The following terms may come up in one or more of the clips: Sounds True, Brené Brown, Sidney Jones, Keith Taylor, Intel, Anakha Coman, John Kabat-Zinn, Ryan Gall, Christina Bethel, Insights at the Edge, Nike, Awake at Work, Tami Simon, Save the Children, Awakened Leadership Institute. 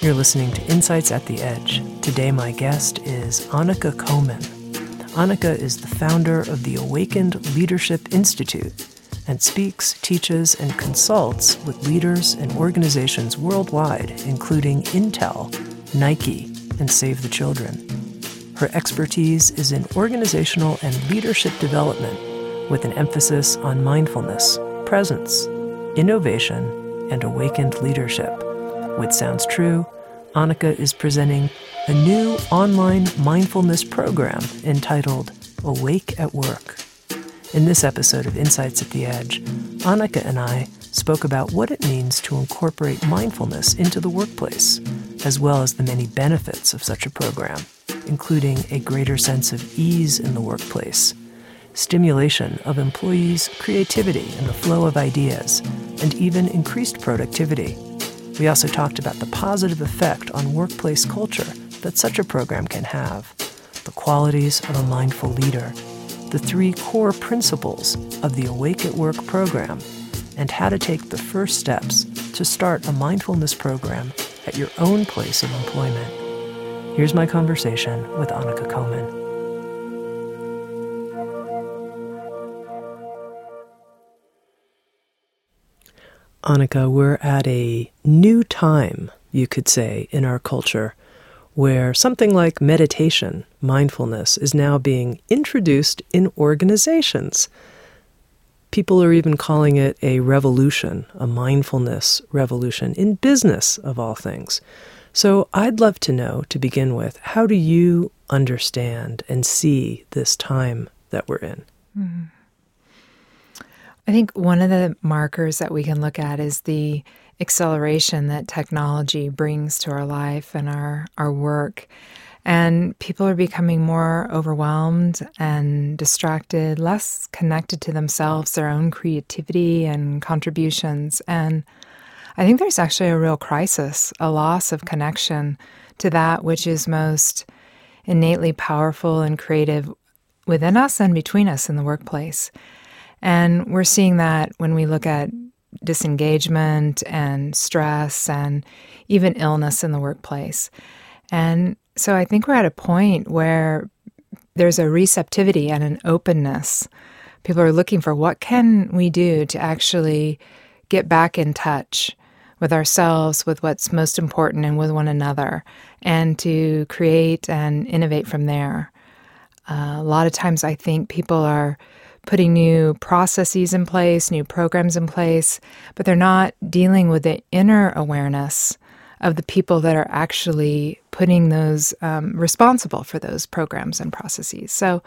You're listening to Insights at the Edge. Today my guest is Anakha Coman. Anakha is the founder of the Awakened Leadership Institute and speaks, teaches, and consults with leaders and organizations worldwide, including Intel, Nike, and Save the Children. Her expertise is in organizational and leadership development with an emphasis on mindfulness, presence, innovation, and awakened leadership. With Sounds True, Anakha is presenting a new online mindfulness program entitled Awake at Work. In this episode of Insights at the Edge, Anakha and I spoke about what it means to incorporate mindfulness into the workplace, as well as the many benefits of such a program, including a greater sense of ease in the workplace, stimulation of employees' creativity and the flow of ideas, and even increased productivity. We also talked about the positive effect on workplace culture that such a program can have, the qualities of a mindful leader, the three core principles of the Awake at Work program, and how to take the first steps to start a mindfulness program at your own place of employment. Here's my conversation with Anakha Coman. Anakha, we're at a new time, you could say, in our culture, where something like meditation, mindfulness, is now being introduced in organizations. People are even calling it a revolution, a mindfulness revolution in business, of all things. So I'd love to know, to begin with, how do you understand and see this time that we're in? Mm-hmm. I think one of the markers that we can look at is the acceleration that technology brings to our life and our work. And people are becoming more overwhelmed and distracted, less connected to themselves, their own creativity and contributions. And I think there's actually a real crisis, a loss of connection to that which is most innately powerful and creative within us and between us in the workplace. And we're seeing that when we look at disengagement and stress and even illness in the workplace. And so I think we're at a point where there's a receptivity and an openness. People are looking for what can we do to actually get back in touch with ourselves, with what's most important and with one another, and to create and innovate from there. A lot of times I think people are putting new processes in place, new programs in place, but they're not dealing with the inner awareness of the people that are actually putting those, responsible for those programs and processes. So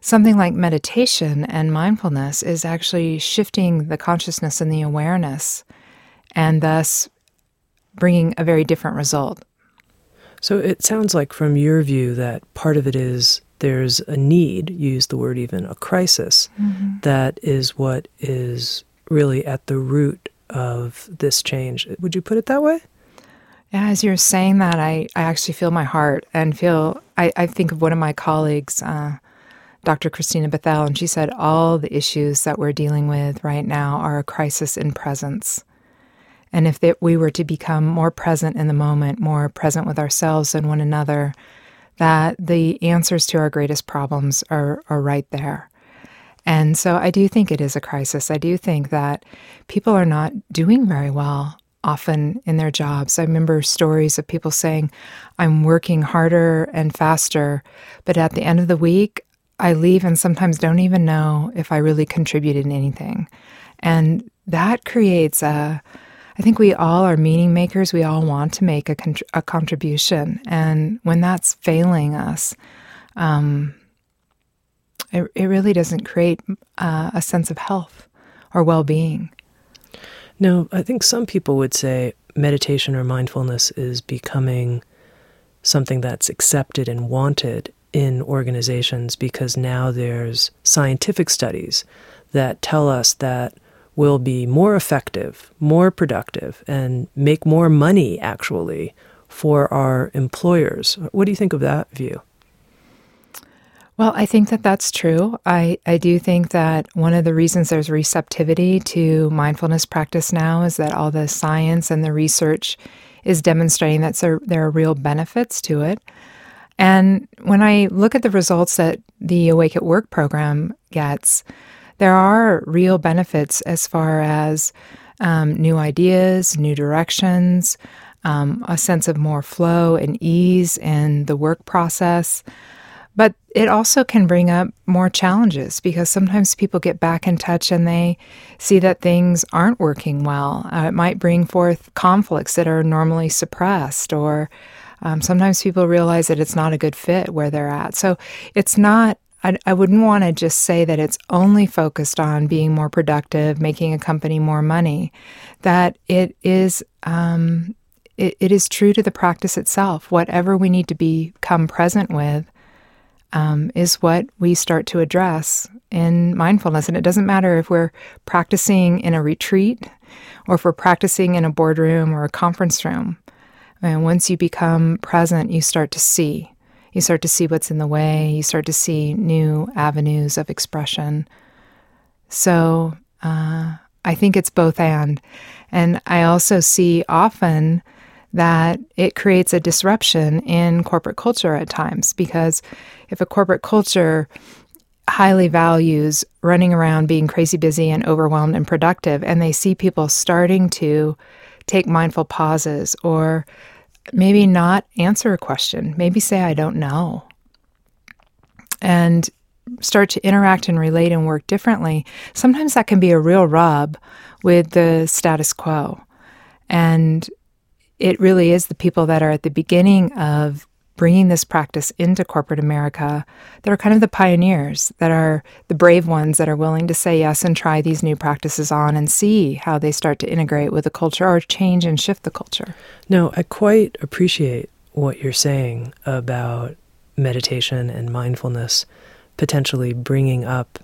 something like meditation and mindfulness is actually shifting the consciousness and the awareness, and thus bringing a very different result. So it sounds like from your view that part of it is there's a need, you use the word even, a crisis, mm-hmm. that is what is really at the root of this change. Would you put it that way? Yeah, as you're saying that, I actually feel my heart and feel, I think of one of my colleagues, Dr. Christina Bethel, and she said, all the issues that we're dealing with right now are a crisis in presence. And if that we were to become more present in the moment, more present with ourselves and one another, that the answers to our greatest problems are right there. And so I do think it is a crisis. I do think that people are not doing very well often in their jobs. I remember stories of people saying, I'm working harder and faster, but at the end of the week, I leave and sometimes don't even know if I really contributed anything. And that creates a, I think we all are meaning makers. We all want to make a contribution. And when that's failing us, It really doesn't create a sense of health or well-being. No, I think some people would say meditation or mindfulness is becoming something that's accepted and wanted in organizations because now there's scientific studies that tell us that we'll be more effective, more productive, and make more money, actually, for our employers. What do you think of that view? Well, I think that that's true. I do think that one of the reasons there's receptivity to mindfulness practice now is that all the science and the research is demonstrating that there are real benefits to it. And when I look at the results that the Awake at Work program gets, there are real benefits as far as new ideas, new directions, a sense of more flow and ease in the work process. But it also can bring up more challenges because sometimes people get back in touch and they see that things aren't working well. It might bring forth conflicts that are normally suppressed, or sometimes people realize that it's not a good fit where they're at. So it's not, I wouldn't want to just say that it's only focused on being more productive, making a company more money, that it is true to the practice itself. Whatever we need to become present with is what we start to address in mindfulness. And it doesn't matter if we're practicing in a retreat or if we're practicing in a boardroom or a conference room. And once you become present, you start to see what's in the way. You start to see new avenues of expression. So I think it's both and. And I also see often that it creates a disruption in corporate culture at times, because if a corporate culture highly values running around being crazy busy and overwhelmed and productive, and they see people starting to take mindful pauses or maybe not answer a question, maybe say, I don't know, and start to interact and relate and work differently, sometimes that can be a real rub with the status quo. And it really is the people that are at the beginning of bringing this practice into corporate America that are kind of the pioneers, that are the brave ones that are willing to say yes and try these new practices on and see how they start to integrate with the culture or change and shift the culture. No, I quite appreciate what you're saying about meditation and mindfulness potentially bringing up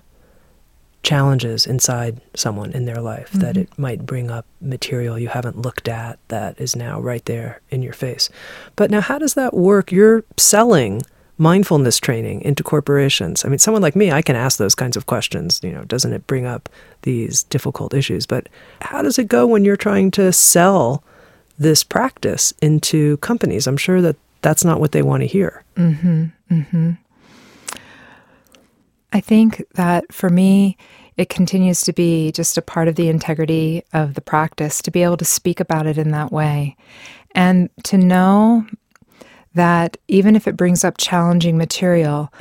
challenges inside someone in their life, mm-hmm. that it might bring up material you haven't looked at that is now right there in your face. But now, how does that work? You're selling mindfulness training into corporations. I mean, someone like me, I can ask those kinds of questions, you know, doesn't it bring up these difficult issues? But how does it go when you're trying to sell this practice into companies? I'm sure that that's not what they want to hear. Mm-hmm, mm-hmm. I think that for me, it continues to be just a part of the integrity of the practice to be able to speak about it in that way. And to know that even if it brings up challenging material,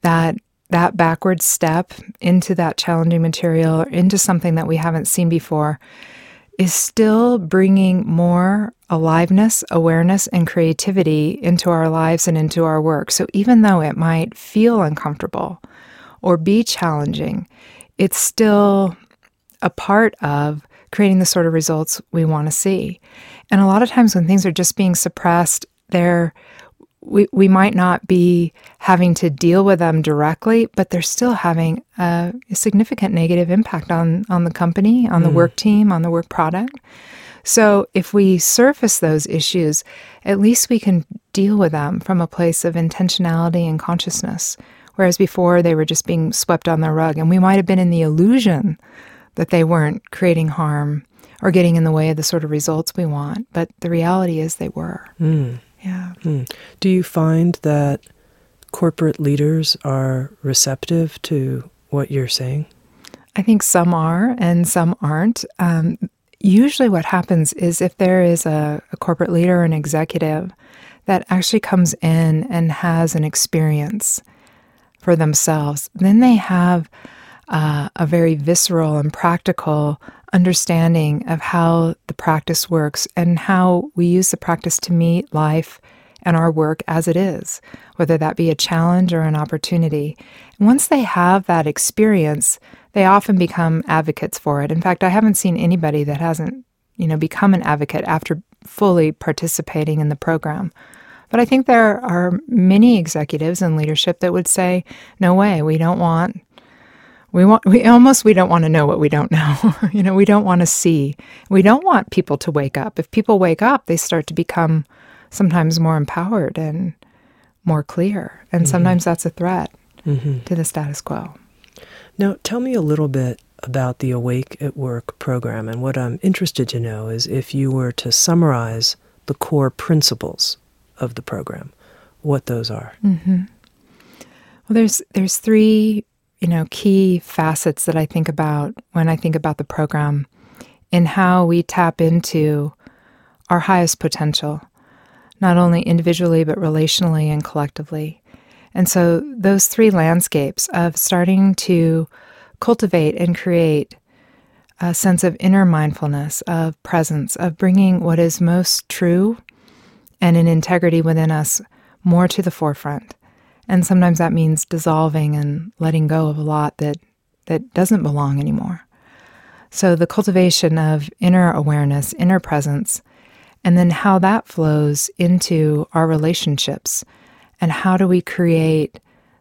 that that backward step into that challenging material, or into something that we haven't seen before, is still bringing more aliveness, awareness, and creativity into our lives and into our work. So even though it might feel uncomfortable or be challenging, it's still a part of creating the sort of results we want to see. And a lot of times when things are just being suppressed, we might not be having to deal with them directly, but they're still having a significant negative impact on the company, on the work team, on the work product. So if we surface those issues, at least we can deal with them from a place of intentionality and consciousness. Whereas before, they were just being swept on the rug. And we might have been in the illusion that they weren't creating harm or getting in the way of the sort of results we want. But the reality is they were. Mm. Yeah. Mm. Do you find that corporate leaders are receptive to what you're saying? I think some are and some aren't. Usually what happens is if there is a corporate leader or an executive that actually comes in and has an experience for themselves, then they have a very visceral and practical understanding of how the practice works and how we use the practice to meet life and our work as it is, whether that be a challenge or an opportunity. And once they have that experience, they often become advocates for it. In fact, I haven't seen anybody that hasn't, become an advocate after fully participating in the program. But I think there are many executives and leadership that would say, no way, we don't want to know what we don't know. We don't want to see. We don't want people to wake up. If people wake up, they start to become sometimes more empowered and more clear. And sometimes that's a threat to the status quo. Now, tell me a little bit about the Awake at Work program. And what I'm interested to know is if you were to summarize the core principles of the program, what those are. Well, there's three, key facets that I think about when I think about the program and how we tap into our highest potential, not only individually, but relationally and collectively. And so those three landscapes of starting to cultivate and create a sense of inner mindfulness, of presence, of bringing what is most true and in integrity within us more to the forefront. And sometimes that means dissolving and letting go of a lot that doesn't belong anymore. So the cultivation of inner awareness, inner presence, and then how that flows into our relationships, and how do we create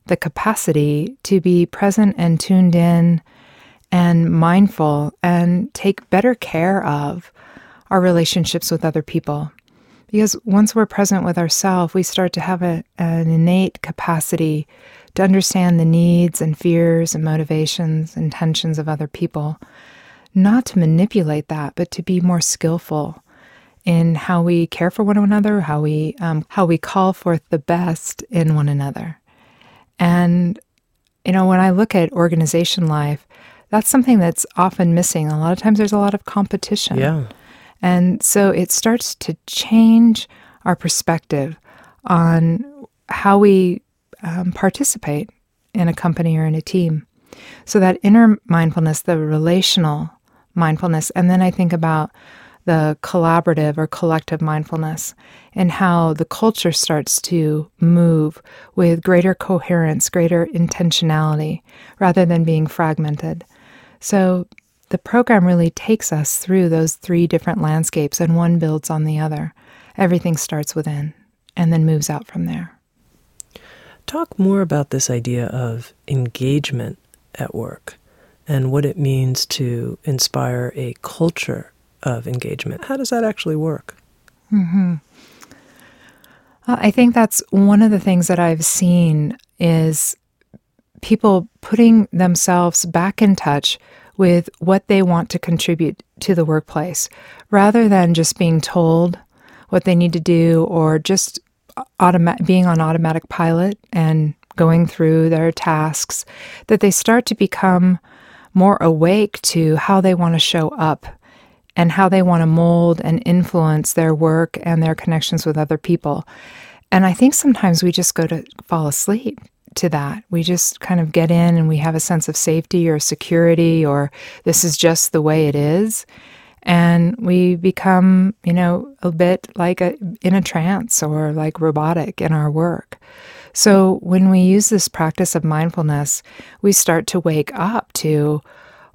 the capacity to be present and tuned in and mindful and take better care of our relationships with other people. Because once we're present with ourselves, we start to have an innate capacity to understand the needs and fears and motivations and intentions of other people, not to manipulate that, but to be more skillful in how we care for one another, how we call forth the best in one another. And, when I look at organization life, that's something that's often missing. A lot of times there's a lot of competition. Yeah. And so it starts to change our perspective on how we participate in a company or in a team. So that inner mindfulness, the relational mindfulness, and then I think about the collaborative or collective mindfulness and how the culture starts to move with greater coherence, greater intentionality, rather than being fragmented. So the program really takes us through those three different landscapes, and one builds on the other. Everything starts within and then moves out from there. Talk more about this idea of engagement at work and what it means to inspire a culture of engagement. How does that actually work? I think that's one of the things that I've seen is people putting themselves back in touch with what they want to contribute to the workplace, rather than just being told what they need to do or just being on automatic pilot and going through their tasks, that they start to become more awake to how they want to show up and how they want to mold and influence their work and their connections with other people. And I think sometimes we just go to fall asleep to that. We just kind of get in and we have a sense of safety or security, or this is just the way it is. And we become, a bit like in a trance or like robotic in our work. So when we use this practice of mindfulness, we start to wake up to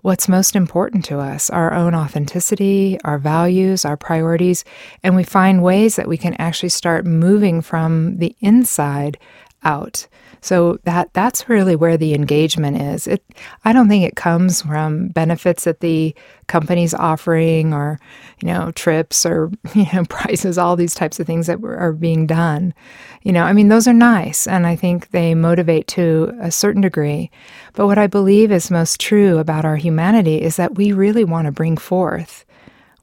what's most important to us, our own authenticity, our values, our priorities, and we find ways that we can actually start moving from the inside out. So that's really where the engagement is. I don't think it comes from benefits that the company's offering or, trips or, prizes, all these types of things that are being done. Those are nice, and I think they motivate to a certain degree. But what I believe is most true about our humanity is that we really want to bring forth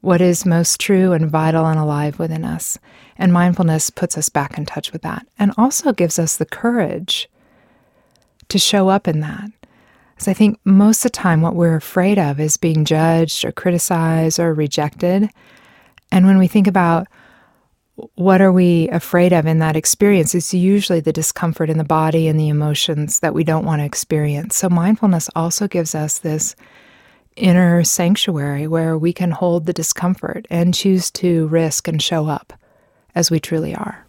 what is most true and vital and alive within us. And mindfulness puts us back in touch with that, and also gives us the courage to show up in that. Because I think most of the time what we're afraid of is being judged or criticized or rejected. And when we think about what are we afraid of in that experience, it's usually the discomfort in the body and the emotions that we don't want to experience. So mindfulness also gives us this inner sanctuary where we can hold the discomfort and choose to risk and show up as we truly are.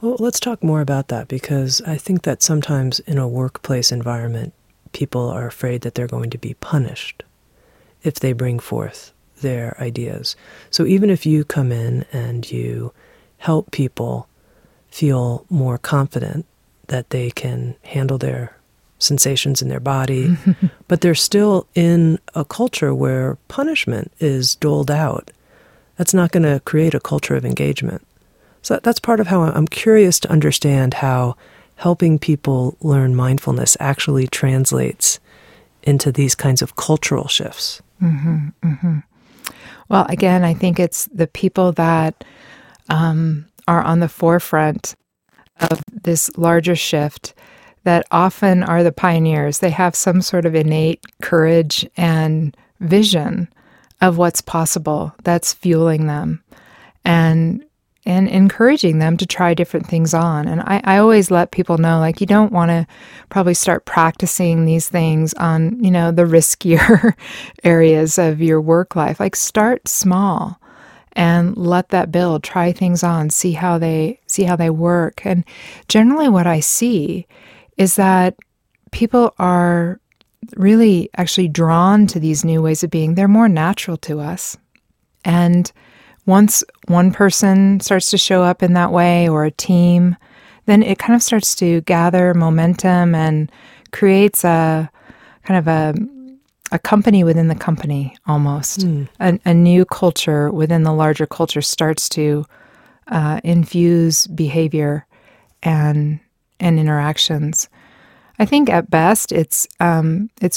Well, let's talk more about that, because I think that sometimes in a workplace environment, people are afraid that they're going to be punished if they bring forth their ideas. So even if you come in and you help people feel more confident that they can handle their sensations in their body, but they're still in a culture where punishment is doled out, that's not going to create a culture of engagement. So that's part of how I'm curious to understand how helping people learn mindfulness actually translates into these kinds of cultural shifts. Mm-hmm, mm-hmm. Well, again, I think it's the people that are on the forefront of this larger shift that often are the pioneers. They have some sort of innate courage and vision of what's possible that's fueling them and encouraging them to try different things on. And I always let people know, like, you don't want to probably start practicing these things on, you know, the riskier areas of your work life. Like, start small and let that build. Try things on, see how they work. And generally what I see is that people are really actually drawn to these new ways of being. They're more natural to us. And once one person starts to show up in that way, or a team, then it kind of starts to gather momentum and creates a kind of a company within the company almost. Mm. A new culture within the larger culture starts to infuse behavior and interactions. I think at best it's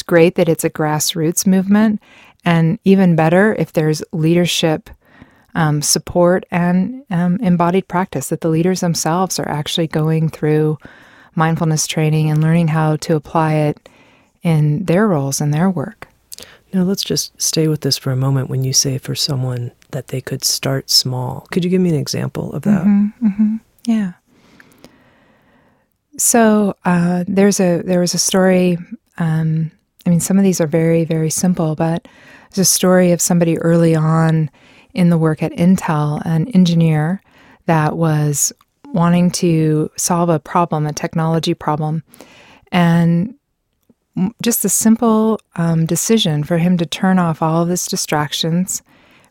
great that it's a grassroots movement, and even better if there's leadership support and embodied practice, that the leaders themselves are actually going through mindfulness training and learning how to apply it in their roles and their work. Now let's just stay with this for a moment. When you say for someone that they could start small, could you give me an example of that? Mm-hmm, mm-hmm, yeah. So there was a story, some of these are very, very simple, but there's a story of somebody early on in the work at Intel, an engineer that was wanting to solve a problem, a technology problem. And just a simple decision for him to turn off all of his distractions,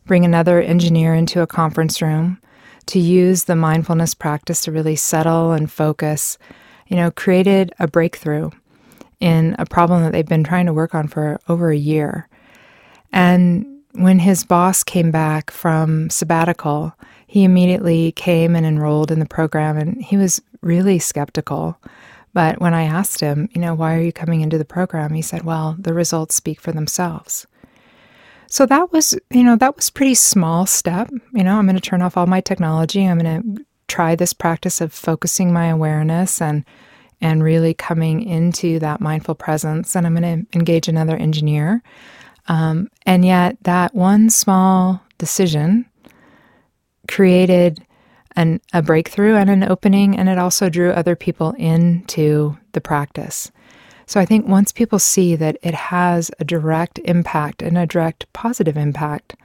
bring another engineer into a conference room to use the mindfulness practice to really settle and focus, created a breakthrough in a problem that they've been trying to work on for over a year. And when his boss came back from sabbatical, he immediately came and enrolled in the program, and he was really skeptical. But when I asked him, why are you coming into the program? He said, well, the results speak for themselves. So that was pretty small step. I'm going to turn off all my technology. I'm going to try this practice of focusing my awareness and really coming into that mindful presence, and I'm going to engage another engineer. And yet that one small decision created a breakthrough and an opening, and it also drew other people into the practice. So I think once people see that it has a direct impact and a direct positive impact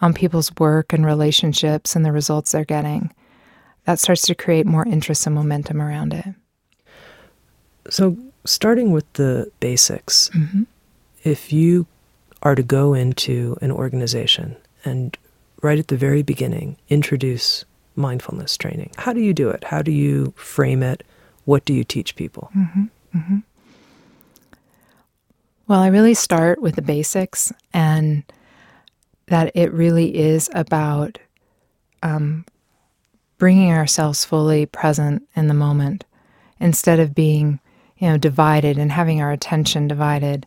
on people's work and relationships and the results they're getting, that starts to create more interest and momentum around it. So starting with the basics, mm-hmm. If you are to go into an organization and right at the very beginning introduce mindfulness training, how do you do it? How do you frame it? What do you teach people? Mm-hmm, mm-hmm. Well, I really start with the basics, and that it really is about bringing ourselves fully present in the moment, instead of being, divided and having our attention divided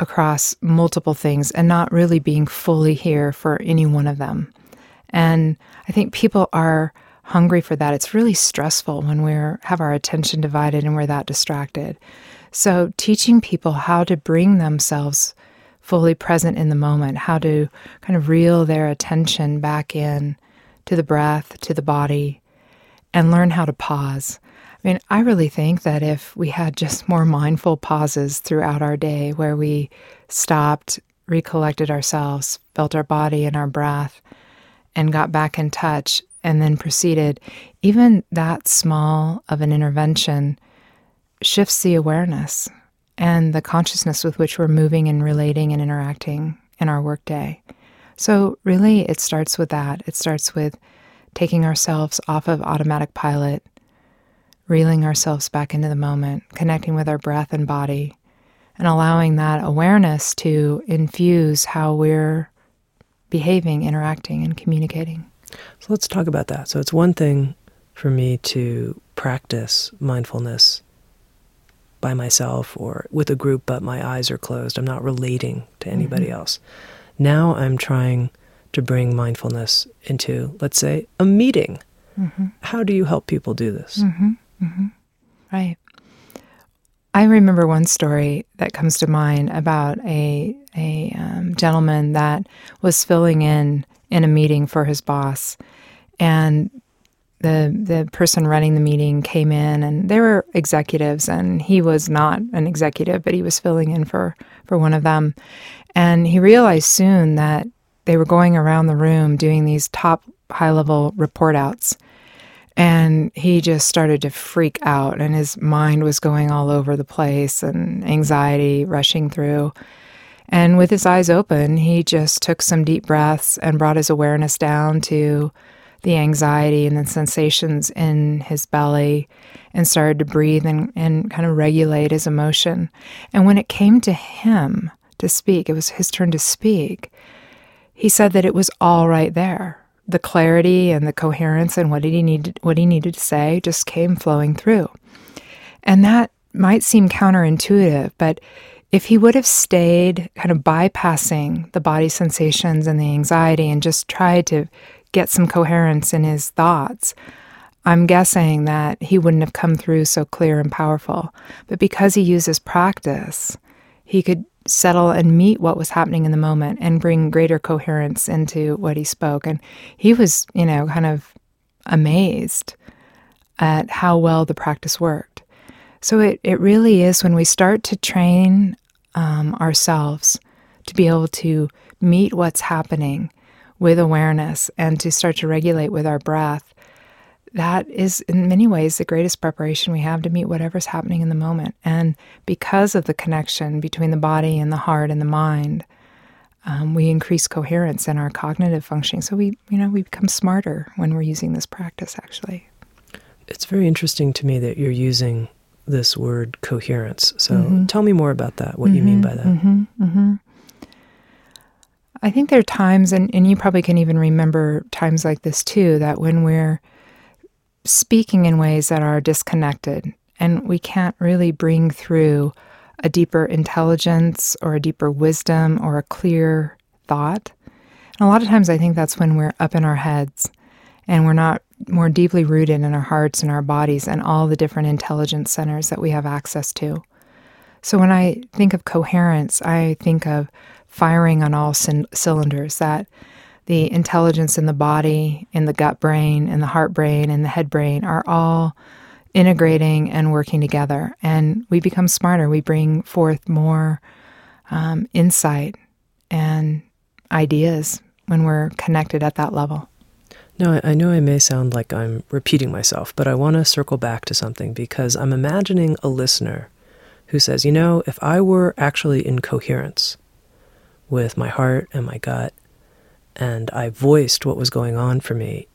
across multiple things and not really being fully here for any one of them. And I think people are hungry for that. It's really stressful when we have our attention divided and we're that distracted. So teaching people how to bring themselves fully present in the moment, how to kind of reel their attention back in to the breath, to the body, and learn how to pause. I really think that if we had just more mindful pauses throughout our day where we stopped, recollected ourselves, felt our body and our breath, and got back in touch, and then proceeded, even that small of an intervention shifts the awareness and the consciousness with which we're moving and relating and interacting in our workday. So really, it starts with that. It starts with taking ourselves off of automatic pilot, reeling ourselves back into the moment, connecting with our breath and body, and allowing that awareness to infuse how we're behaving, interacting, and communicating. So let's talk about that. So it's one thing for me to practice mindfulness by myself or with a group, but my eyes are closed. I'm not relating to anybody mm-hmm. else. Now I'm trying to bring mindfulness into, let's say, a meeting. Mm-hmm. How do you help people do this? Mm-hmm. Mm-hmm. Right. I remember one story that comes to mind about a gentleman that was filling in a meeting for his boss, and the person running the meeting came in, and they were executives, and he was not an executive, but he was filling in for one of them. And he realized soon that they were going around the room doing these top high-level report outs, and he just started to freak out, and his mind was going all over the place and anxiety rushing through. And with his eyes open, he just took some deep breaths and brought his awareness down to the anxiety and the sensations in his belly, and started to breathe and kind of regulate his emotion. And when it came to him to speak, it was his turn to speak, he said that it was all right there. The clarity and the coherence and what he needed to say just came flowing through. And that might seem counterintuitive, but if he would have stayed kind of bypassing the body sensations and the anxiety and just tried to get some coherence in his thoughts, I'm guessing that he wouldn't have come through so clear and powerful. But because he uses practice, he could settle and meet what was happening in the moment and bring greater coherence into what he spoke. And he was, kind of amazed at how well the practice worked. So it really is when we start to train ourselves to be able to meet what's happening with awareness and to start to regulate with our breath, that is in many ways the greatest preparation we have to meet whatever's happening in the moment. And because of the connection between the body and the heart and the mind, we increase coherence in our cognitive functioning. So we become smarter when we're using this practice, actually. It's very interesting to me that you're using this word coherence. So mm-hmm. tell me more about that, what mm-hmm, you mean by that. Mm-hmm, mm-hmm. I think there are times, and you probably can even remember times like this too, that when we're speaking in ways that are disconnected and we can't really bring through a deeper intelligence or a deeper wisdom or a clear thought. And a lot of times I think that's when we're up in our heads and we're not more deeply rooted in our hearts and our bodies and all the different intelligence centers that we have access to. So when I think of coherence, I think of firing on all cylinders, that the intelligence in the body, in the gut brain, in the heart brain, and the head brain are all integrating and working together. And we become smarter. We bring forth more insight and ideas when we're connected at that level. Now, I know I may sound like I'm repeating myself, but I want to circle back to something because I'm imagining a listener who says, if I were actually in coherence with my heart and my gut, and I voiced what was going on for me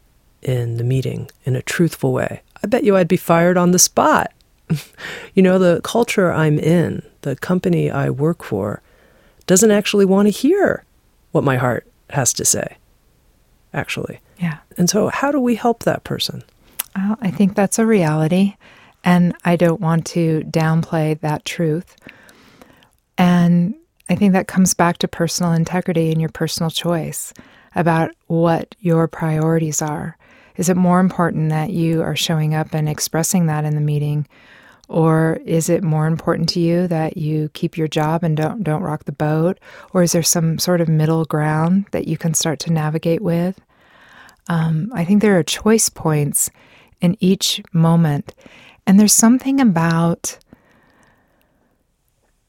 in the meeting in a truthful way, I bet you I'd be fired on the spot. The culture I'm in, the company I work for, doesn't actually want to hear what my heart has to say, actually. Yeah. And so how do we help that person? Well, I think that's a reality, and I don't want to downplay that truth. And I think that comes back to personal integrity and your personal choice about what your priorities are. Is it more important that you are showing up and expressing that in the meeting, or is it more important to you that you keep your job and don't rock the boat, or is there some sort of middle ground that you can start to navigate with? I think there are choice points in each moment, and there's something about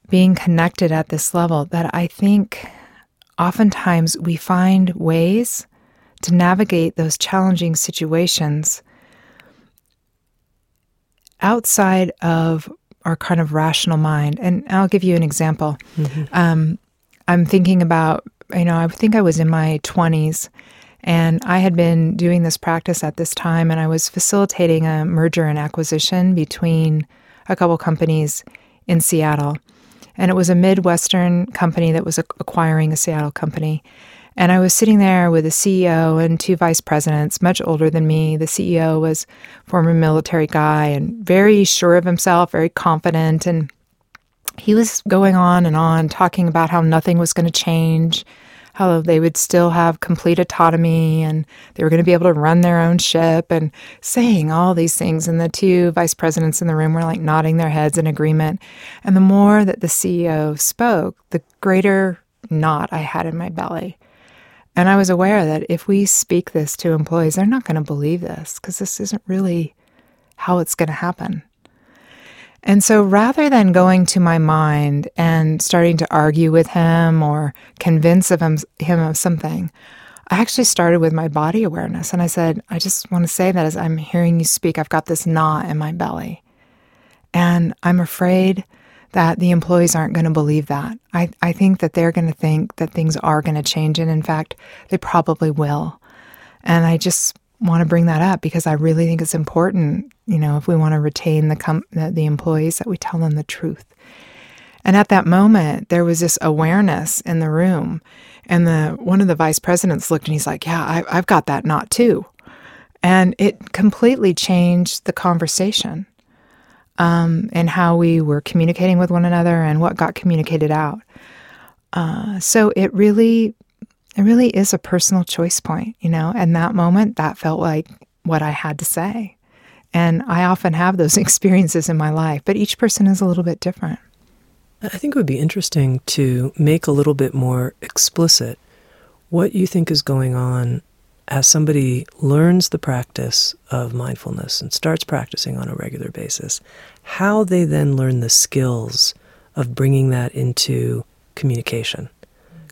being connected at this level that I think oftentimes we find ways to navigate those challenging situations outside of our kind of rational mind. And I'll give you an example. Mm-hmm. I'm thinking about, I think I was in my 20s, and I had been doing this practice at this time, and I was facilitating a merger and acquisition between a couple companies in Seattle. And it was a Midwestern company that was acquiring a Seattle company. And I was sitting there with a CEO and two vice presidents, much older than me. The CEO was a former military guy and very sure of himself, very confident. And he was going on, talking about how nothing was going to change, how they would still have complete autonomy and they were going to be able to run their own ship and saying all these things. And the two vice presidents in the room were like nodding their heads in agreement. And the more that the CEO spoke, the greater knot I had in my belly. And I was aware that if we speak this to employees, they're not going to believe this because this isn't really how it's going to happen. And so rather than going to my mind and starting to argue with him or convince him of something, I actually started with my body awareness. And I said, I just want to say that as I'm hearing you speak, I've got this knot in my belly. And I'm afraid that the employees aren't going to believe that. I think that they're going to think that things are going to change. And in fact, they probably will. And I just want to bring that up because I really think it's important, if we want to retain the employees, that we tell them the truth. And at that moment, there was this awareness in the room. And one of the vice presidents looked and he's like, yeah, I've got that knot too. And it completely changed the conversation and how we were communicating with one another and what got communicated out. So it really is a personal choice point, and that moment that felt like what I had to say. And I often have those experiences in my life, but each person is a little bit different. I think it would be interesting to make a little bit more explicit what you think is going on as somebody learns the practice of mindfulness and starts practicing on a regular basis, how they then learn the skills of bringing that into communication.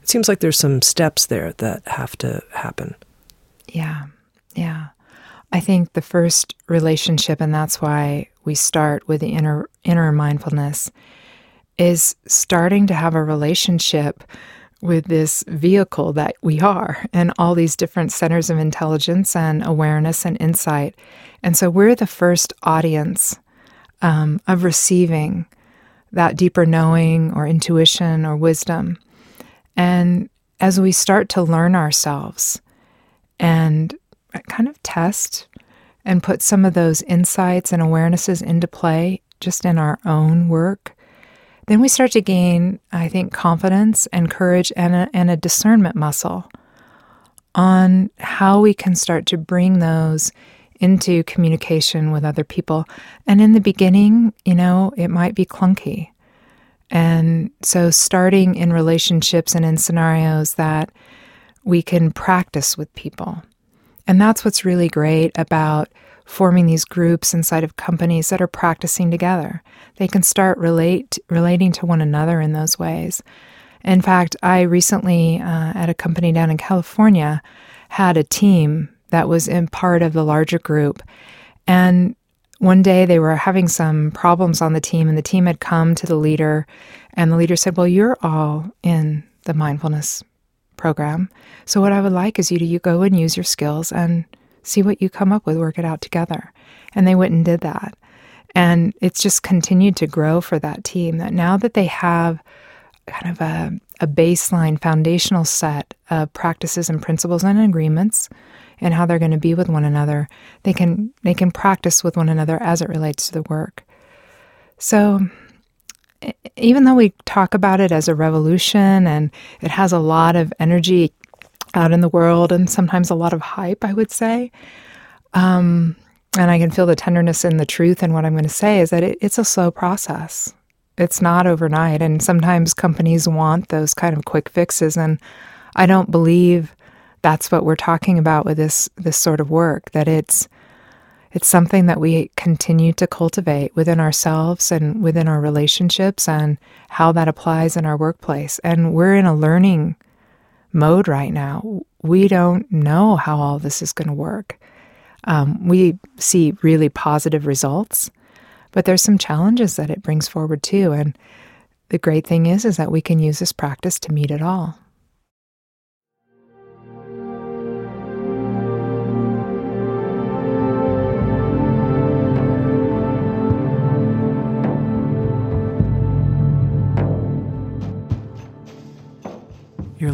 It seems like there's some steps there that have to happen. Yeah. I think the first relationship, and that's why we start with the inner mindfulness, is starting to have a relationship with this vehicle that we are and all these different centers of intelligence and awareness and insight. And so we're the first audience of receiving that deeper knowing or intuition or wisdom. And as we start to learn ourselves and kind of test and put some of those insights and awarenesses into play just in our own work, then we start to gain, I think, confidence and courage and a discernment muscle on how we can start to bring those into communication with other people. And in the beginning, it might be clunky. And so starting in relationships and in scenarios that we can practice with people. And that's what's really great about forming these groups inside of companies that are practicing together. They can start relating to one another in those ways. In fact, I recently, at a company down in California, had a team that was in part of the larger group. And one day they were having some problems on the team, and the team had come to the leader, and the leader said, well, you're all in the mindfulness program. So what I would like is you go and use your skills and see what you come up with, work it out together. And they went and did that. And it's just continued to grow for that team, that now that they have kind of a baseline foundational set of practices and principles and agreements and how they're going to be with one another, they can practice with one another as it relates to the work. So even though we talk about it as a revolution and it has a lot of energy out in the world and sometimes a lot of hype, I would say, and I can feel the tenderness in the truth and what I'm going to say is that it's a slow process. It's not overnight, and sometimes companies want those kind of quick fixes, and I don't believe that's what we're talking about with this sort of work, that it's something that we continue to cultivate within ourselves and within our relationships and how that applies in our workplace. And we're in a learning mode right now. We don't know how all this is going to work. We see really positive results, but there's some challenges that it brings forward too. And the great thing is that we can use this practice to meet it all. You're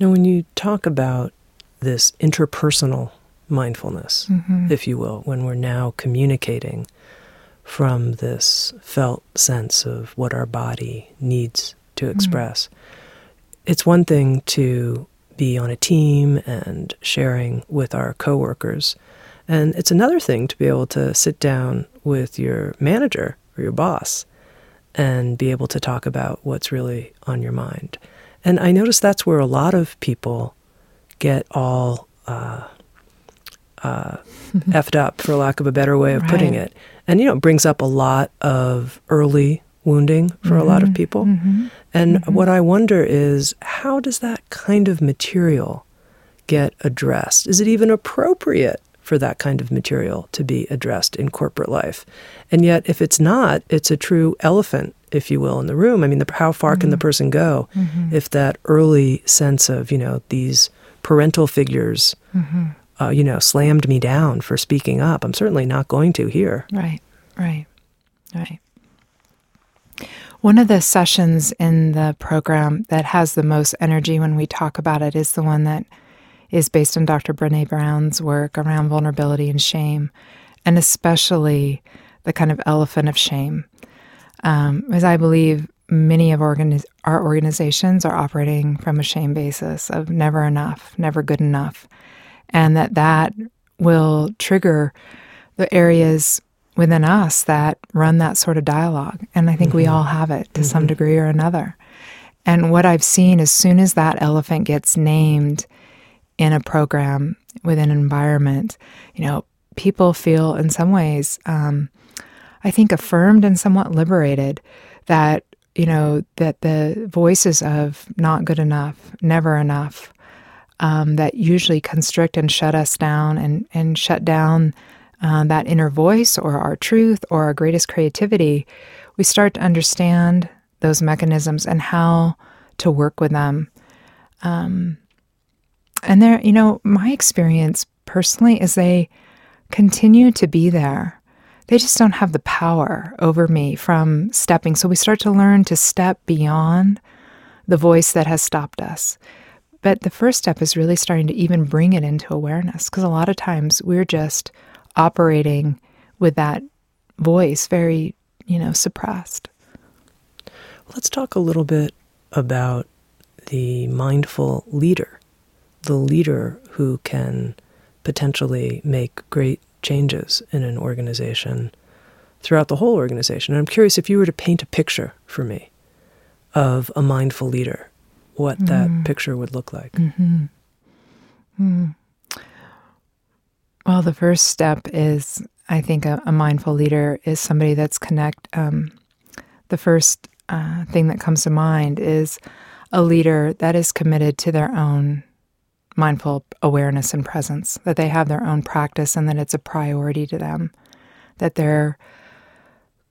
Now, when you talk about this interpersonal mindfulness, if you will, when we're now communicating from this felt sense of what our body needs to express, it's one thing to be on a team and sharing with our coworkers, and it's another thing to be able to sit down with your manager or your boss and be able to talk about what's really on your mind. And I notice that's where a lot of people get all effed up, for lack of a better way of putting it. And, you know, it brings up a lot of early wounding for a lot of people. And what I wonder is, how does that kind of material get addressed? Is it even appropriate for that kind of material to be addressed in corporate life? And yet, if it's not, it's a true elephant, if you will, in the room. I mean, how far can the person go if that early sense of, you know, these parental figures, you know, slammed me down for speaking up? I'm certainly not going to here. Right. One of the sessions in the program that has the most energy when we talk about it is the one that is based on Dr. Brené Brown's work around vulnerability and shame, and especially the kind of elephant of shame. As I believe many of our organizations are operating from a shame basis of never enough, never good enough, and that will trigger the areas within us that run that sort of dialogue. And I think we all have it to some degree or another. And what I've seen, as soon as that elephant gets named in a program, within an environment, you know, people feel in some ways, I think, affirmed and somewhat liberated that, you know, that the voices of not good enough, never enough, that usually constrict and shut us down and shut down that inner voice or our truth or our greatest creativity, we start to understand those mechanisms and how to work with them. And there, you know, my experience personally is they continue to be there. They just don't have the power over me from stepping. So we start to learn to step beyond the voice that has stopped us. But the first step is really starting to even bring it into awareness, because a lot of times we're just operating with that voice very, you know, suppressed. Let's talk a little bit about the mindful leader, the leader who can potentially make great changes in an organization, throughout the whole organization. And I'm curious, if you were to paint a picture for me of a mindful leader, what that picture would look like. Well, the first step is, I think, a mindful leader is somebody that's the first thing that comes to mind is a leader that is committed to their own mindful awareness and presence, that they have their own practice and that it's a priority to them, that they're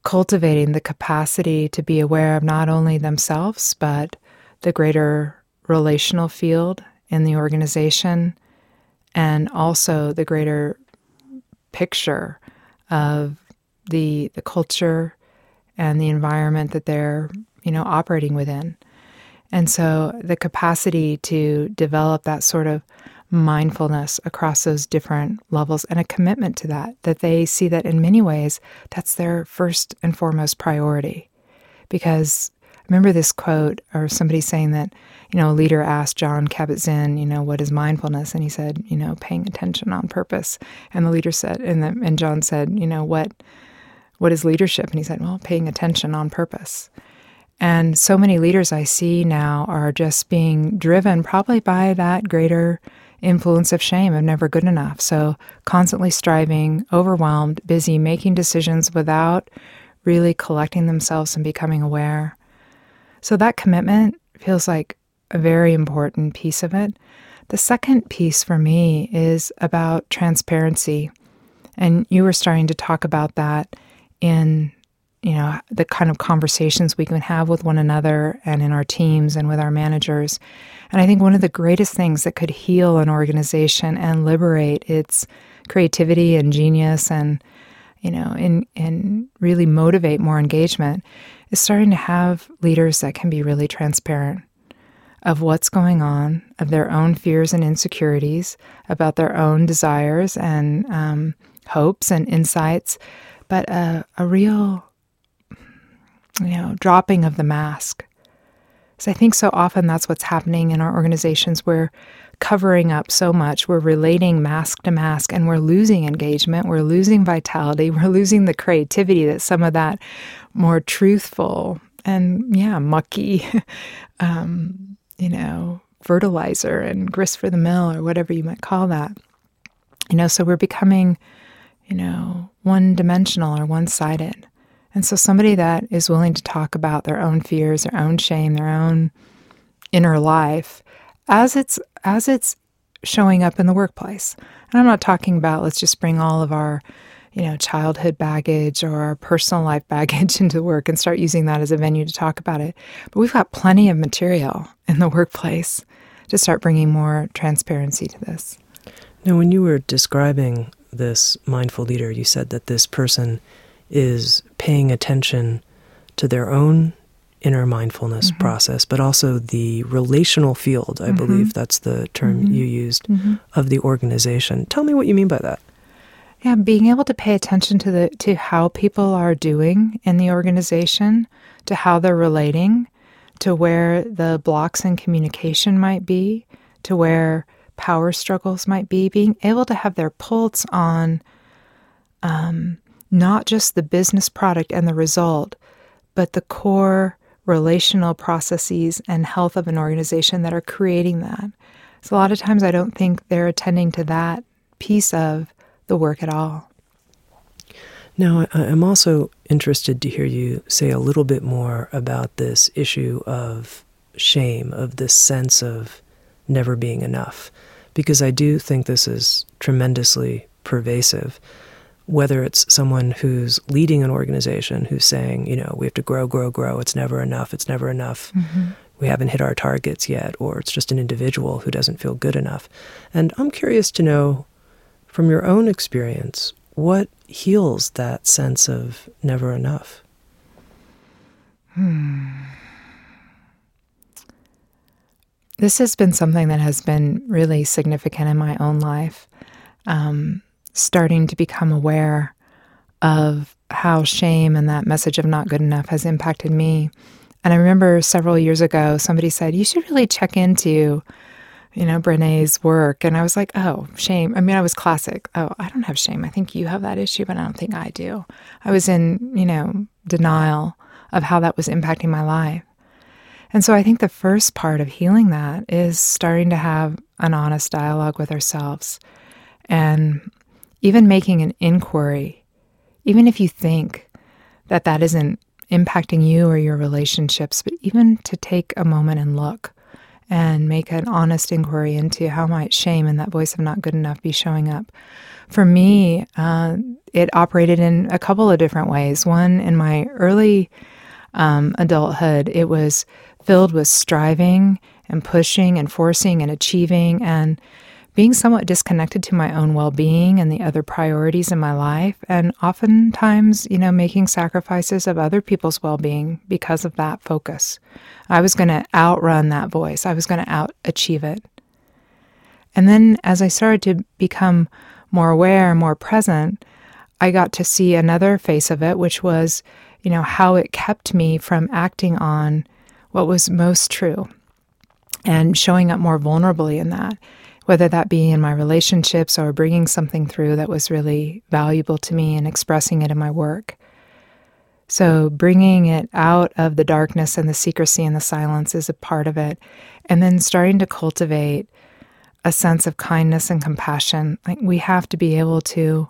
cultivating the capacity to be aware of not only themselves, but the greater relational field in the organization, and also the greater picture of the culture and the environment that they're, you know, operating within. And so the capacity to develop that sort of mindfulness across those different levels, and a commitment to that, that they see that in many ways, that's their first and foremost priority. Because, I remember this quote or somebody saying that, you know, a leader asked John Kabat-Zinn, you know, what is mindfulness? And he said, you know, paying attention on purpose. And the leader said, and John said, you know, what is leadership? And he said, well, paying attention on purpose. And so many leaders I see now are just being driven probably by that greater influence of shame, of never good enough. So constantly striving, overwhelmed, busy, making decisions without really collecting themselves and becoming aware. So that commitment feels like a very important piece of it. The second piece for me is about transparency. And you were starting to talk about that in, you know, the kind of conversations we can have with one another and in our teams and with our managers. And I think one of the greatest things that could heal an organization and liberate its creativity and genius and, you know, and really motivate more engagement is starting to have leaders that can be really transparent of what's going on, of their own fears and insecurities, about their own desires and hopes and insights, but a real, you know, dropping of the mask. So I think so often that's what's happening in our organizations. We're covering up so much. We're relating mask to mask, and we're losing engagement. We're losing vitality. We're losing the creativity that some of that more truthful and, yeah, mucky, you know, fertilizer and grist for the mill or whatever you might call that. You know, so we're becoming, you know, one-dimensional or one-sided. And so somebody that is willing to talk about their own fears, their own shame, their own inner life as it's showing up in the workplace. And I'm not talking about let's just bring all of our, you know, childhood baggage or our personal life baggage into work and start using that as a venue to talk about it. But we've got plenty of material in the workplace to start bringing more transparency to this. Now, when you were describing this mindful leader, you said that this person is paying attention to their own inner mindfulness mm-hmm. process, but also the relational field, I mm-hmm. believe that's the term mm-hmm. you used, mm-hmm. of the organization. Tell me what you mean by that. Yeah, being able to pay attention to how people are doing in the organization, to how they're relating, to where the blocks in communication might be, to where power struggles might be, being able to have their pulse on not just the business product and the result, but the core relational processes and health of an organization that are creating that. So a lot of times I don't think they're attending to that piece of the work at all. Now, I'm also interested to hear you say a little bit more about this issue of shame, of this sense of never being enough, because I do think this is tremendously pervasive. Whether it's someone who's leading an organization who's saying, you know, we have to grow, it's never enough, mm-hmm. we haven't hit our targets yet, or it's just an individual who doesn't feel good enough. And I'm curious to know, from your own experience, what heals that sense of never enough? This has been something that has been really significant in my own life. Starting to become aware of how shame and that message of not good enough has impacted me. And I remember several years ago, somebody said, you should really check into, you know, Brené's work. And I was like, oh, shame. I mean, I was classic. Oh, I don't have shame. I think you have that issue, but I don't think I do. I was in, you know, denial of how that was impacting my life. And so I think the first part of healing that is starting to have an honest dialogue with ourselves and even making an inquiry, even if you think that that isn't impacting you or your relationships, but even to take a moment and look and make an honest inquiry into how might shame and that voice of not good enough be showing up. For me, it operated in a couple of different ways. One, in my early adulthood, it was filled with striving and pushing and forcing and achieving and being somewhat disconnected to my own well-being and the other priorities in my life, and oftentimes, you know, making sacrifices of other people's well-being because of that focus. I was going to outrun that voice. I was going to out-achieve it. And then as I started to become more aware, more present, I got to see another face of it, which was, you know, how it kept me from acting on what was most true and showing up more vulnerably in that, whether that be in my relationships or bringing something through that was really valuable to me and expressing it in my work. So bringing it out of the darkness and the secrecy and the silence is a part of it. And then starting to cultivate a sense of kindness and compassion. Like, we have to be able to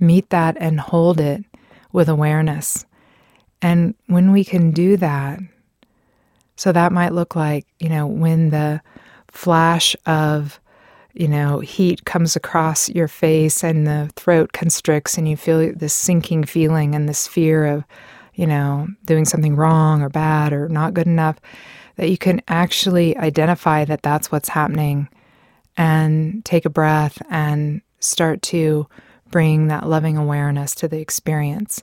meet that and hold it with awareness. And when we can do that, so that might look like, you know, when the flash of, you know, heat comes across your face and the throat constricts and you feel this sinking feeling and this fear of, you know, doing something wrong or bad or not good enough, that you can actually identify that that's what's happening and take a breath and start to bring that loving awareness to the experience.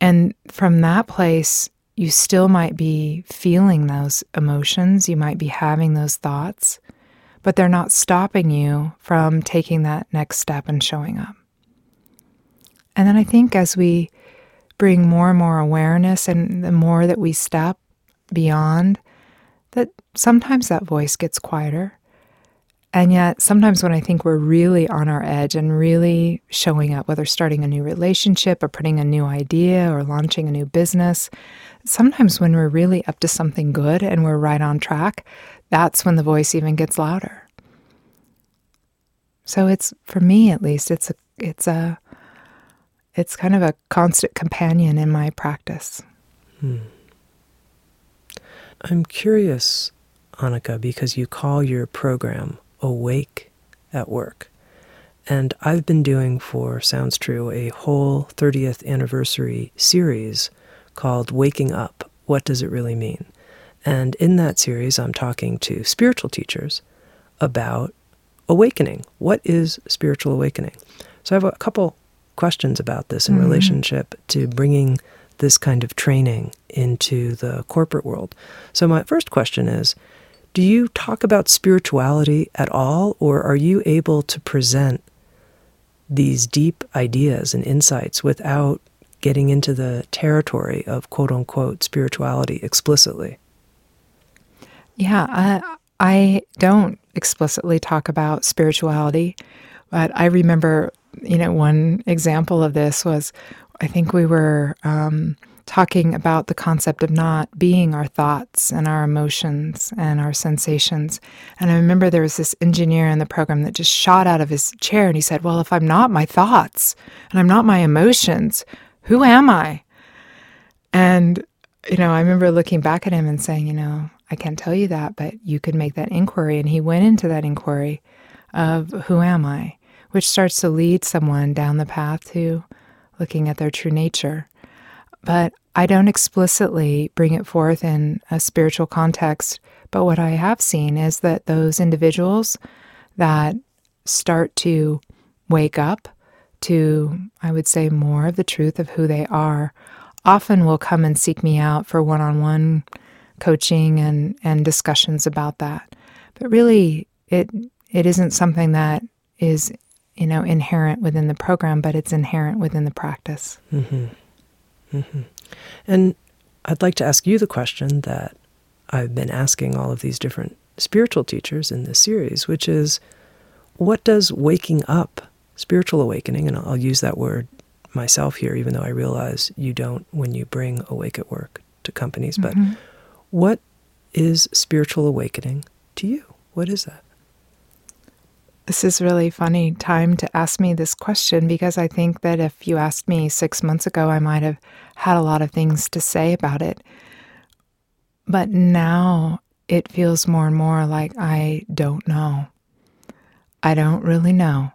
And from that place, you still might be feeling those emotions, you might be having those thoughts, but they're not stopping you from taking that next step and showing up. And then I think as we bring more and more awareness and the more that we step beyond, that sometimes that voice gets quieter. And yet sometimes when I think we're really on our edge and really showing up, whether starting a new relationship or putting a new idea or launching a new business, sometimes when we're really up to something good and we're right on track, that's when the voice even gets louder. So it's, for me at least, it's kind of a constant companion in my practice. I'm curious, Anakha, because you call your program Awake at Work. And I've been doing for Sounds True a whole 30th anniversary series called Waking Up, What Does It Really Mean? And in that series, I'm talking to spiritual teachers about awakening. What is spiritual awakening? So I have a couple questions about this in relationship to bringing this kind of training into the corporate world. So my first question is, do you talk about spirituality at all, or are you able to present these deep ideas and insights without getting into the territory of quote-unquote spirituality explicitly? Yeah, I don't explicitly talk about spirituality, but I remember, you know, one example of this was, I think we were talking about the concept of not being our thoughts and our emotions and our sensations. And I remember there was this engineer in the program that just shot out of his chair and he said, well, if I'm not my thoughts and I'm not my emotions, who am I? And, you know, I remember looking back at him and saying, you know, I can't tell you that, but you could make that inquiry. And he went into that inquiry of who am I, which starts to lead someone down the path to looking at their true nature. But I don't explicitly bring it forth in a spiritual context. But what I have seen is that those individuals that start to wake up to, I would say, more of the truth of who they are, often will come and seek me out for one-on-one coaching and discussions about that. But really, it isn't something that is, you know, inherent within the program, but it's inherent within the practice. And I'd like to ask you the question that I've been asking all of these different spiritual teachers in this series, which is, what does waking up, spiritual awakening, and I'll use that word myself here, even though I realize you don't when you bring Awake at Work to companies, but what is spiritual awakening to you? What is that? This is really funny time to ask me this question, because I think that if you asked me 6 months ago, I might have had a lot of things to say about it. But now it feels more and more like I don't know. I don't really know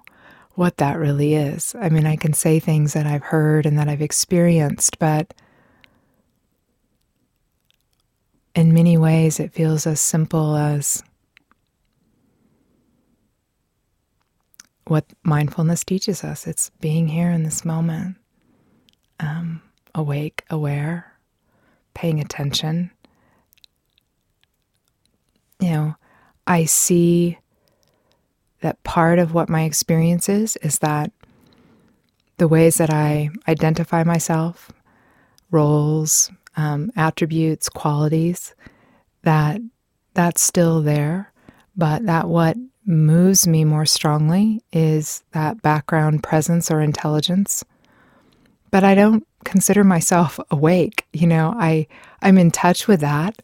what that really is. I mean, I can say things that I've heard and that I've experienced, but in many ways it feels as simple as what mindfulness teaches us. It's being here in this moment, awake, aware, paying attention. You know, I see that part of what my experience is that the ways that I identify myself, roles, attributes, qualities, that that's still there, but that what moves me more strongly is that background presence or intelligence. But I don't consider myself awake. You know, I'm in touch with that.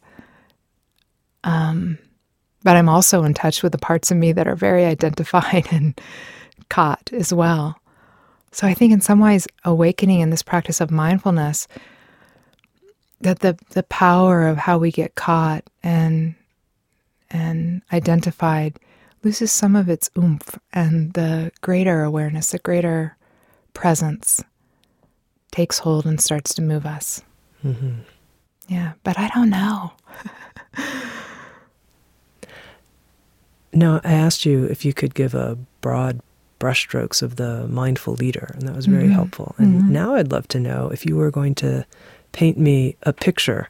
But I'm also in touch with the parts of me that are very identified and caught as well. So I think in some ways, awakening in this practice of mindfulness, that the power of how we get caught and identified loses some of its oomph, and the greater awareness, the greater presence takes hold and starts to move us. Mm-hmm. Yeah, but I don't know. No, I asked you if you could give a broad brushstrokes of the mindful leader, and that was very mm-hmm. helpful. And mm-hmm. now I'd love to know if you were going to paint me a picture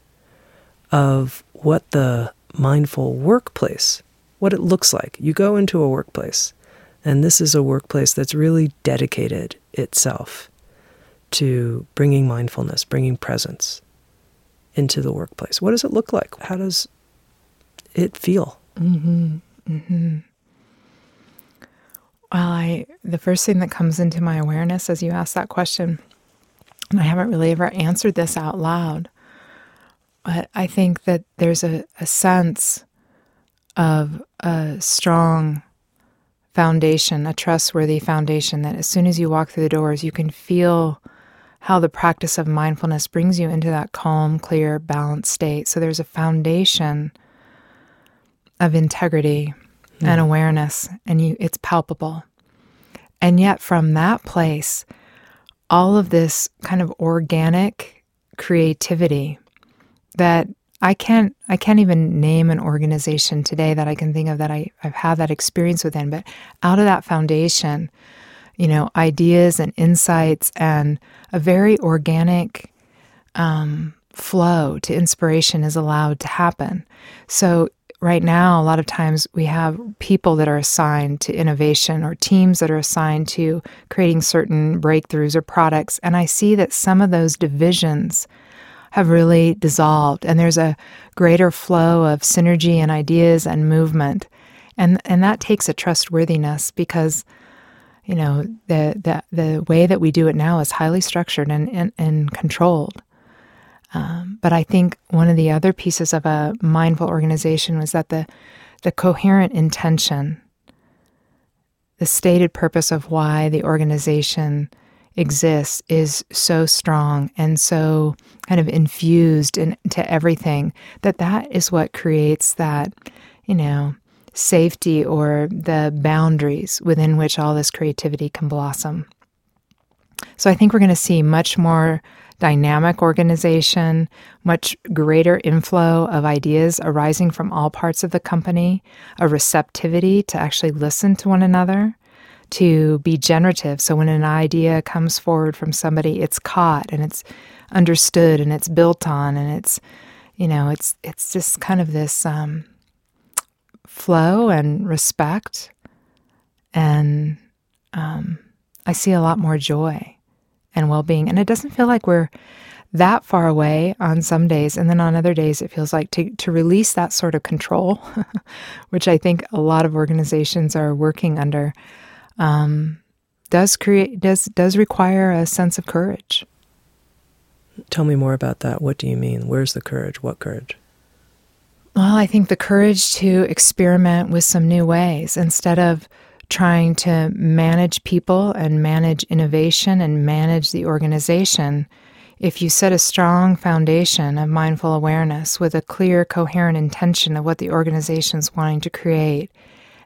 of what the mindful workplace, what it looks like. You go into a workplace, and this is a workplace that's really dedicated itself to bringing mindfulness, bringing presence into the workplace. What does it look like? How does it feel? Mm-hmm. Mm-hmm. Well, the first thing that comes into my awareness as you ask that question, and I haven't really ever answered this out loud, but I think that there's a sense of a strong foundation, a trustworthy foundation, that as soon as you walk through the doors, you can feel how the practice of mindfulness brings you into that calm, clear, balanced state. So there's a foundation of integrity and awareness, and it's palpable. And yet from that place, all of this kind of organic creativity that I can't even name an organization today that I can think of that I've had that experience within, but out of that foundation, you know, ideas and insights and a very organic flow to inspiration is allowed to happen. So right now, a lot of times we have people that are assigned to innovation or teams that are assigned to creating certain breakthroughs or products. And I see that some of those divisions have really dissolved, and there's a greater flow of synergy and ideas and movement. And that takes a trustworthiness, because, you know, the way that we do it now is highly structured and controlled. But I think one of the other pieces of a mindful organization was that the coherent intention, the stated purpose of why the organization exists, is so strong and so kind of infused into everything that is what creates that, you know, safety or the boundaries within which all this creativity can blossom. So I think we're going to see much more dynamic organization, much greater inflow of ideas arising from all parts of the company, a receptivity to actually listen to one another, to be generative. So when an idea comes forward from somebody, it's caught and it's understood and it's built on, and it's, you know, it's just kind of this flow and respect, and I see a lot more joy and well-being. And it doesn't feel like we're that far away on some days. And then on other days, it feels like to release that sort of control, which I think a lot of organizations are working under, does require a sense of courage. Tell me more about that. What do you mean? Where's the courage? What courage? Well, I think the courage to experiment with some new ways instead of trying to manage people and manage innovation and manage the organization. If you set a strong foundation of mindful awareness with a clear, coherent intention of what the organization's wanting to create,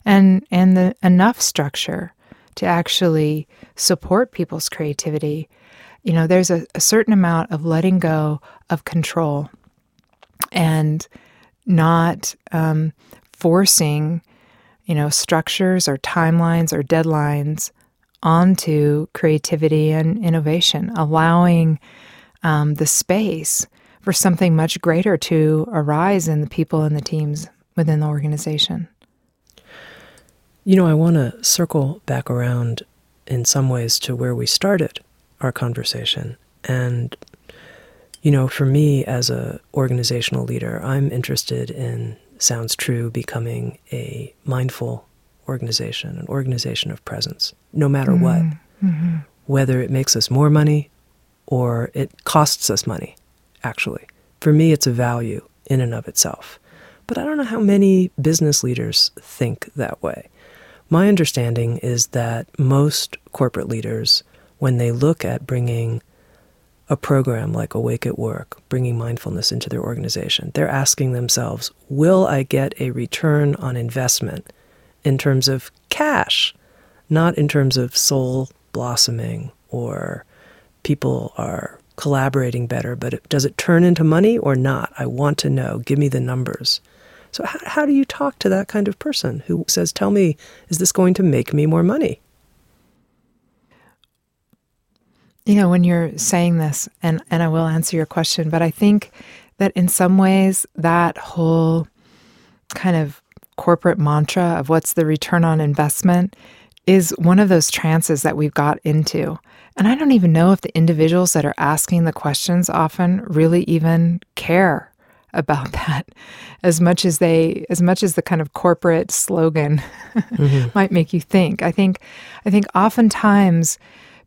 and the enough structure to actually support people's creativity, you know, there's a certain amount of letting go of control and not forcing, you know, structures or timelines or deadlines onto creativity and innovation, allowing the space for something much greater to arise in the people and the teams within the organization. You know, I want to circle back around in some ways to where we started our conversation. And You know, for me as an organizational leader, I'm interested in Sounds True becoming a mindful organization, an organization of presence, no matter what, whether it makes us more money or it costs us money, actually. For me, it's a value in and of itself. But I don't know how many business leaders think that way. My understanding is that most corporate leaders, when they look at bringing a program like Awake at Work, bringing mindfulness into their organization, they're asking themselves, will I get a return on investment in terms of cash, not in terms of soul blossoming or people are collaborating better, but does it turn into money or not? I want to know. Give me the numbers. So how do you talk to that kind of person who says, tell me, is this going to make me more money? You know, when you're saying this, and I will answer your question, but I think that in some ways that whole kind of corporate mantra of what's the return on investment is one of those trances that we've got into. And I don't even know if the individuals that are asking the questions often really even care about that as much as the kind of corporate slogan might make you think. I think oftentimes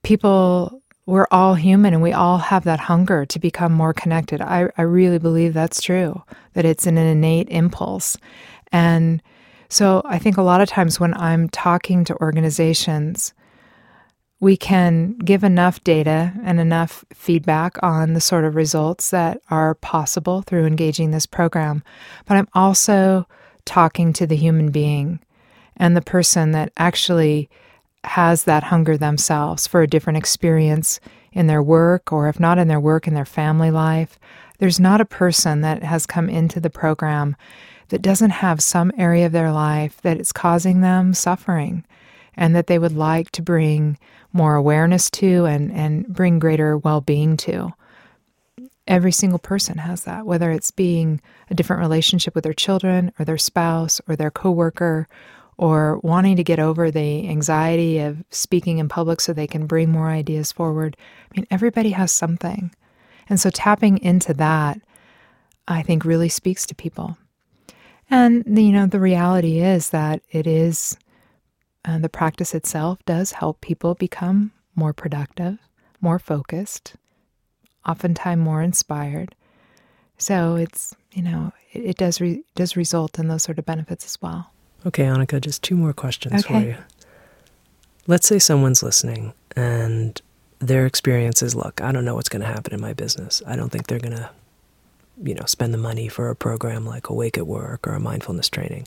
people, we're all human and we all have that hunger to become more connected. I really believe that's true, that it's an innate impulse. And so I think a lot of times when I'm talking to organizations, we can give enough data and enough feedback on the sort of results that are possible through engaging this program. But I'm also talking to the human being and the person that actually has that hunger themselves for a different experience in their work, or if not in their work, in their family life. There's not a person that has come into the program that doesn't have some area of their life that is causing them suffering, and that they would like to bring more awareness to and bring greater well-being to. Every single person has that, whether it's being a different relationship with their children or their spouse or their coworker, or wanting to get over the anxiety of speaking in public so they can bring more ideas forward. I mean, everybody has something. And so tapping into that, I think, really speaks to people. And, you know, the reality is that it is... the practice itself does help people become more productive, more focused, oftentimes more inspired. So it's, you know, it does result in those sort of benefits as well. Okay, Anakha, just two more questions for you. Let's say someone's listening and their experience is, look, I don't know what's going to happen in my business. I don't think they're going to, you know, spend the money for a program like Awake at Work or a mindfulness training.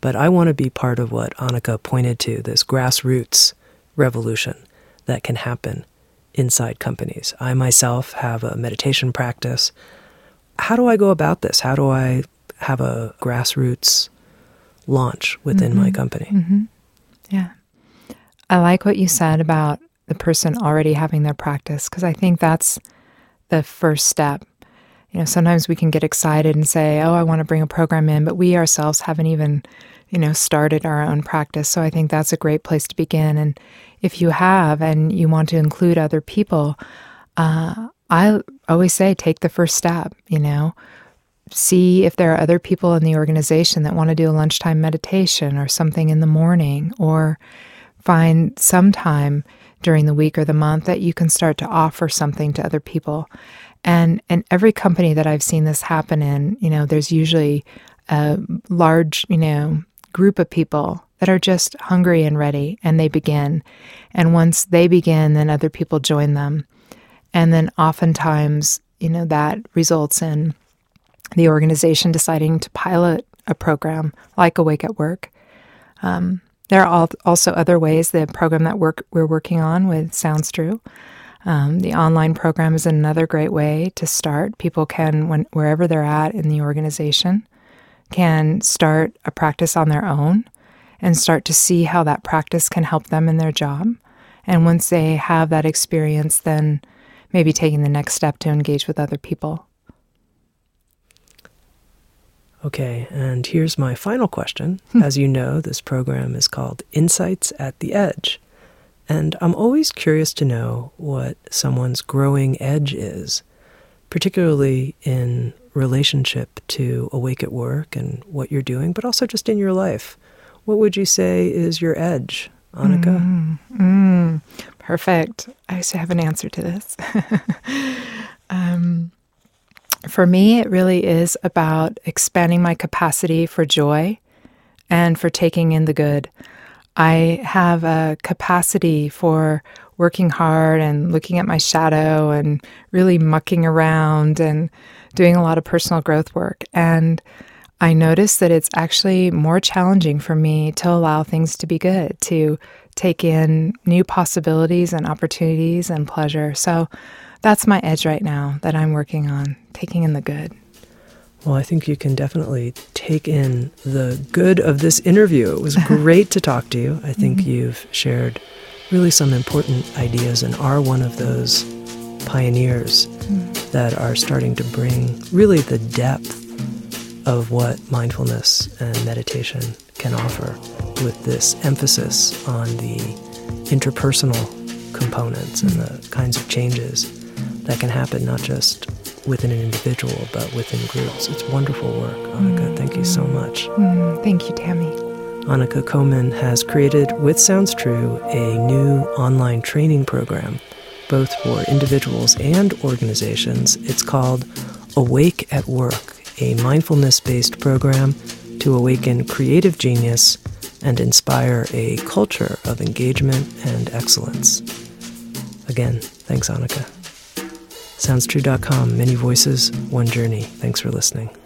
But I want to be part of what Anakha pointed to, this grassroots revolution that can happen inside companies. I myself have a meditation practice. How do I go about this? How do I have a grassroots launch within my company? Yeah. I like what you said about the person already having their practice, because I think that's the first step. You know, sometimes we can get excited and say, oh, I want to bring a program in, but we ourselves haven't even, you know, started our own practice. So I think that's a great place to begin. And if you have and you want to include other people, I always say take the first step, you know. See if there are other people in the organization that want to do a lunchtime meditation or something in the morning, or find some time during the week or the month that you can start to offer something to other people. And every company that I've seen this happen in, you know, there's usually a large, you know, group of people that are just hungry and ready, and they begin. And once they begin, then other people join them. And then oftentimes, you know, that results in the organization deciding to pilot a program like Awake at Work. There are also other ways. The program that we're working on with Sounds True, the online program, is another great way to start. People can, wherever they're at in the organization, can start a practice on their own and start to see how that practice can help them in their job. And once they have that experience, then maybe taking the next step to engage with other people. Okay, and here's my final question. As you know, this program is called Insights at the Edge. And I'm always curious to know what someone's growing edge is, particularly in relationship to Awake at Work and what you're doing, but also just in your life. What would you say is your edge, Anakha? Perfect. I used to have an answer to this. For me, it really is about expanding my capacity for joy and for taking in the good. I have a capacity for working hard and looking at my shadow and really mucking around and doing a lot of personal growth work. And I notice that it's actually more challenging for me to allow things to be good, to take in new possibilities and opportunities and pleasure. So that's my edge right now that I'm working on, taking in the good. Well, I think you can definitely take in the good of this interview. It was great to talk to you. I think you've shared really some important ideas and are one of those pioneers that are starting to bring really the depth of what mindfulness and meditation can offer with this emphasis on the interpersonal components and the kinds of changes that can happen not just within an individual, but within groups. It's wonderful work, Anakha. Thank you so much. Thank you, Tami. Anakha Coman has created, with Sounds True, a new online training program, both for individuals and organizations. It's called Awake at Work, a mindfulness-based program to awaken creative genius and inspire a culture of engagement and excellence. Again, thanks, Anakha. SoundsTrue.com, many voices, one journey. Thanks for listening.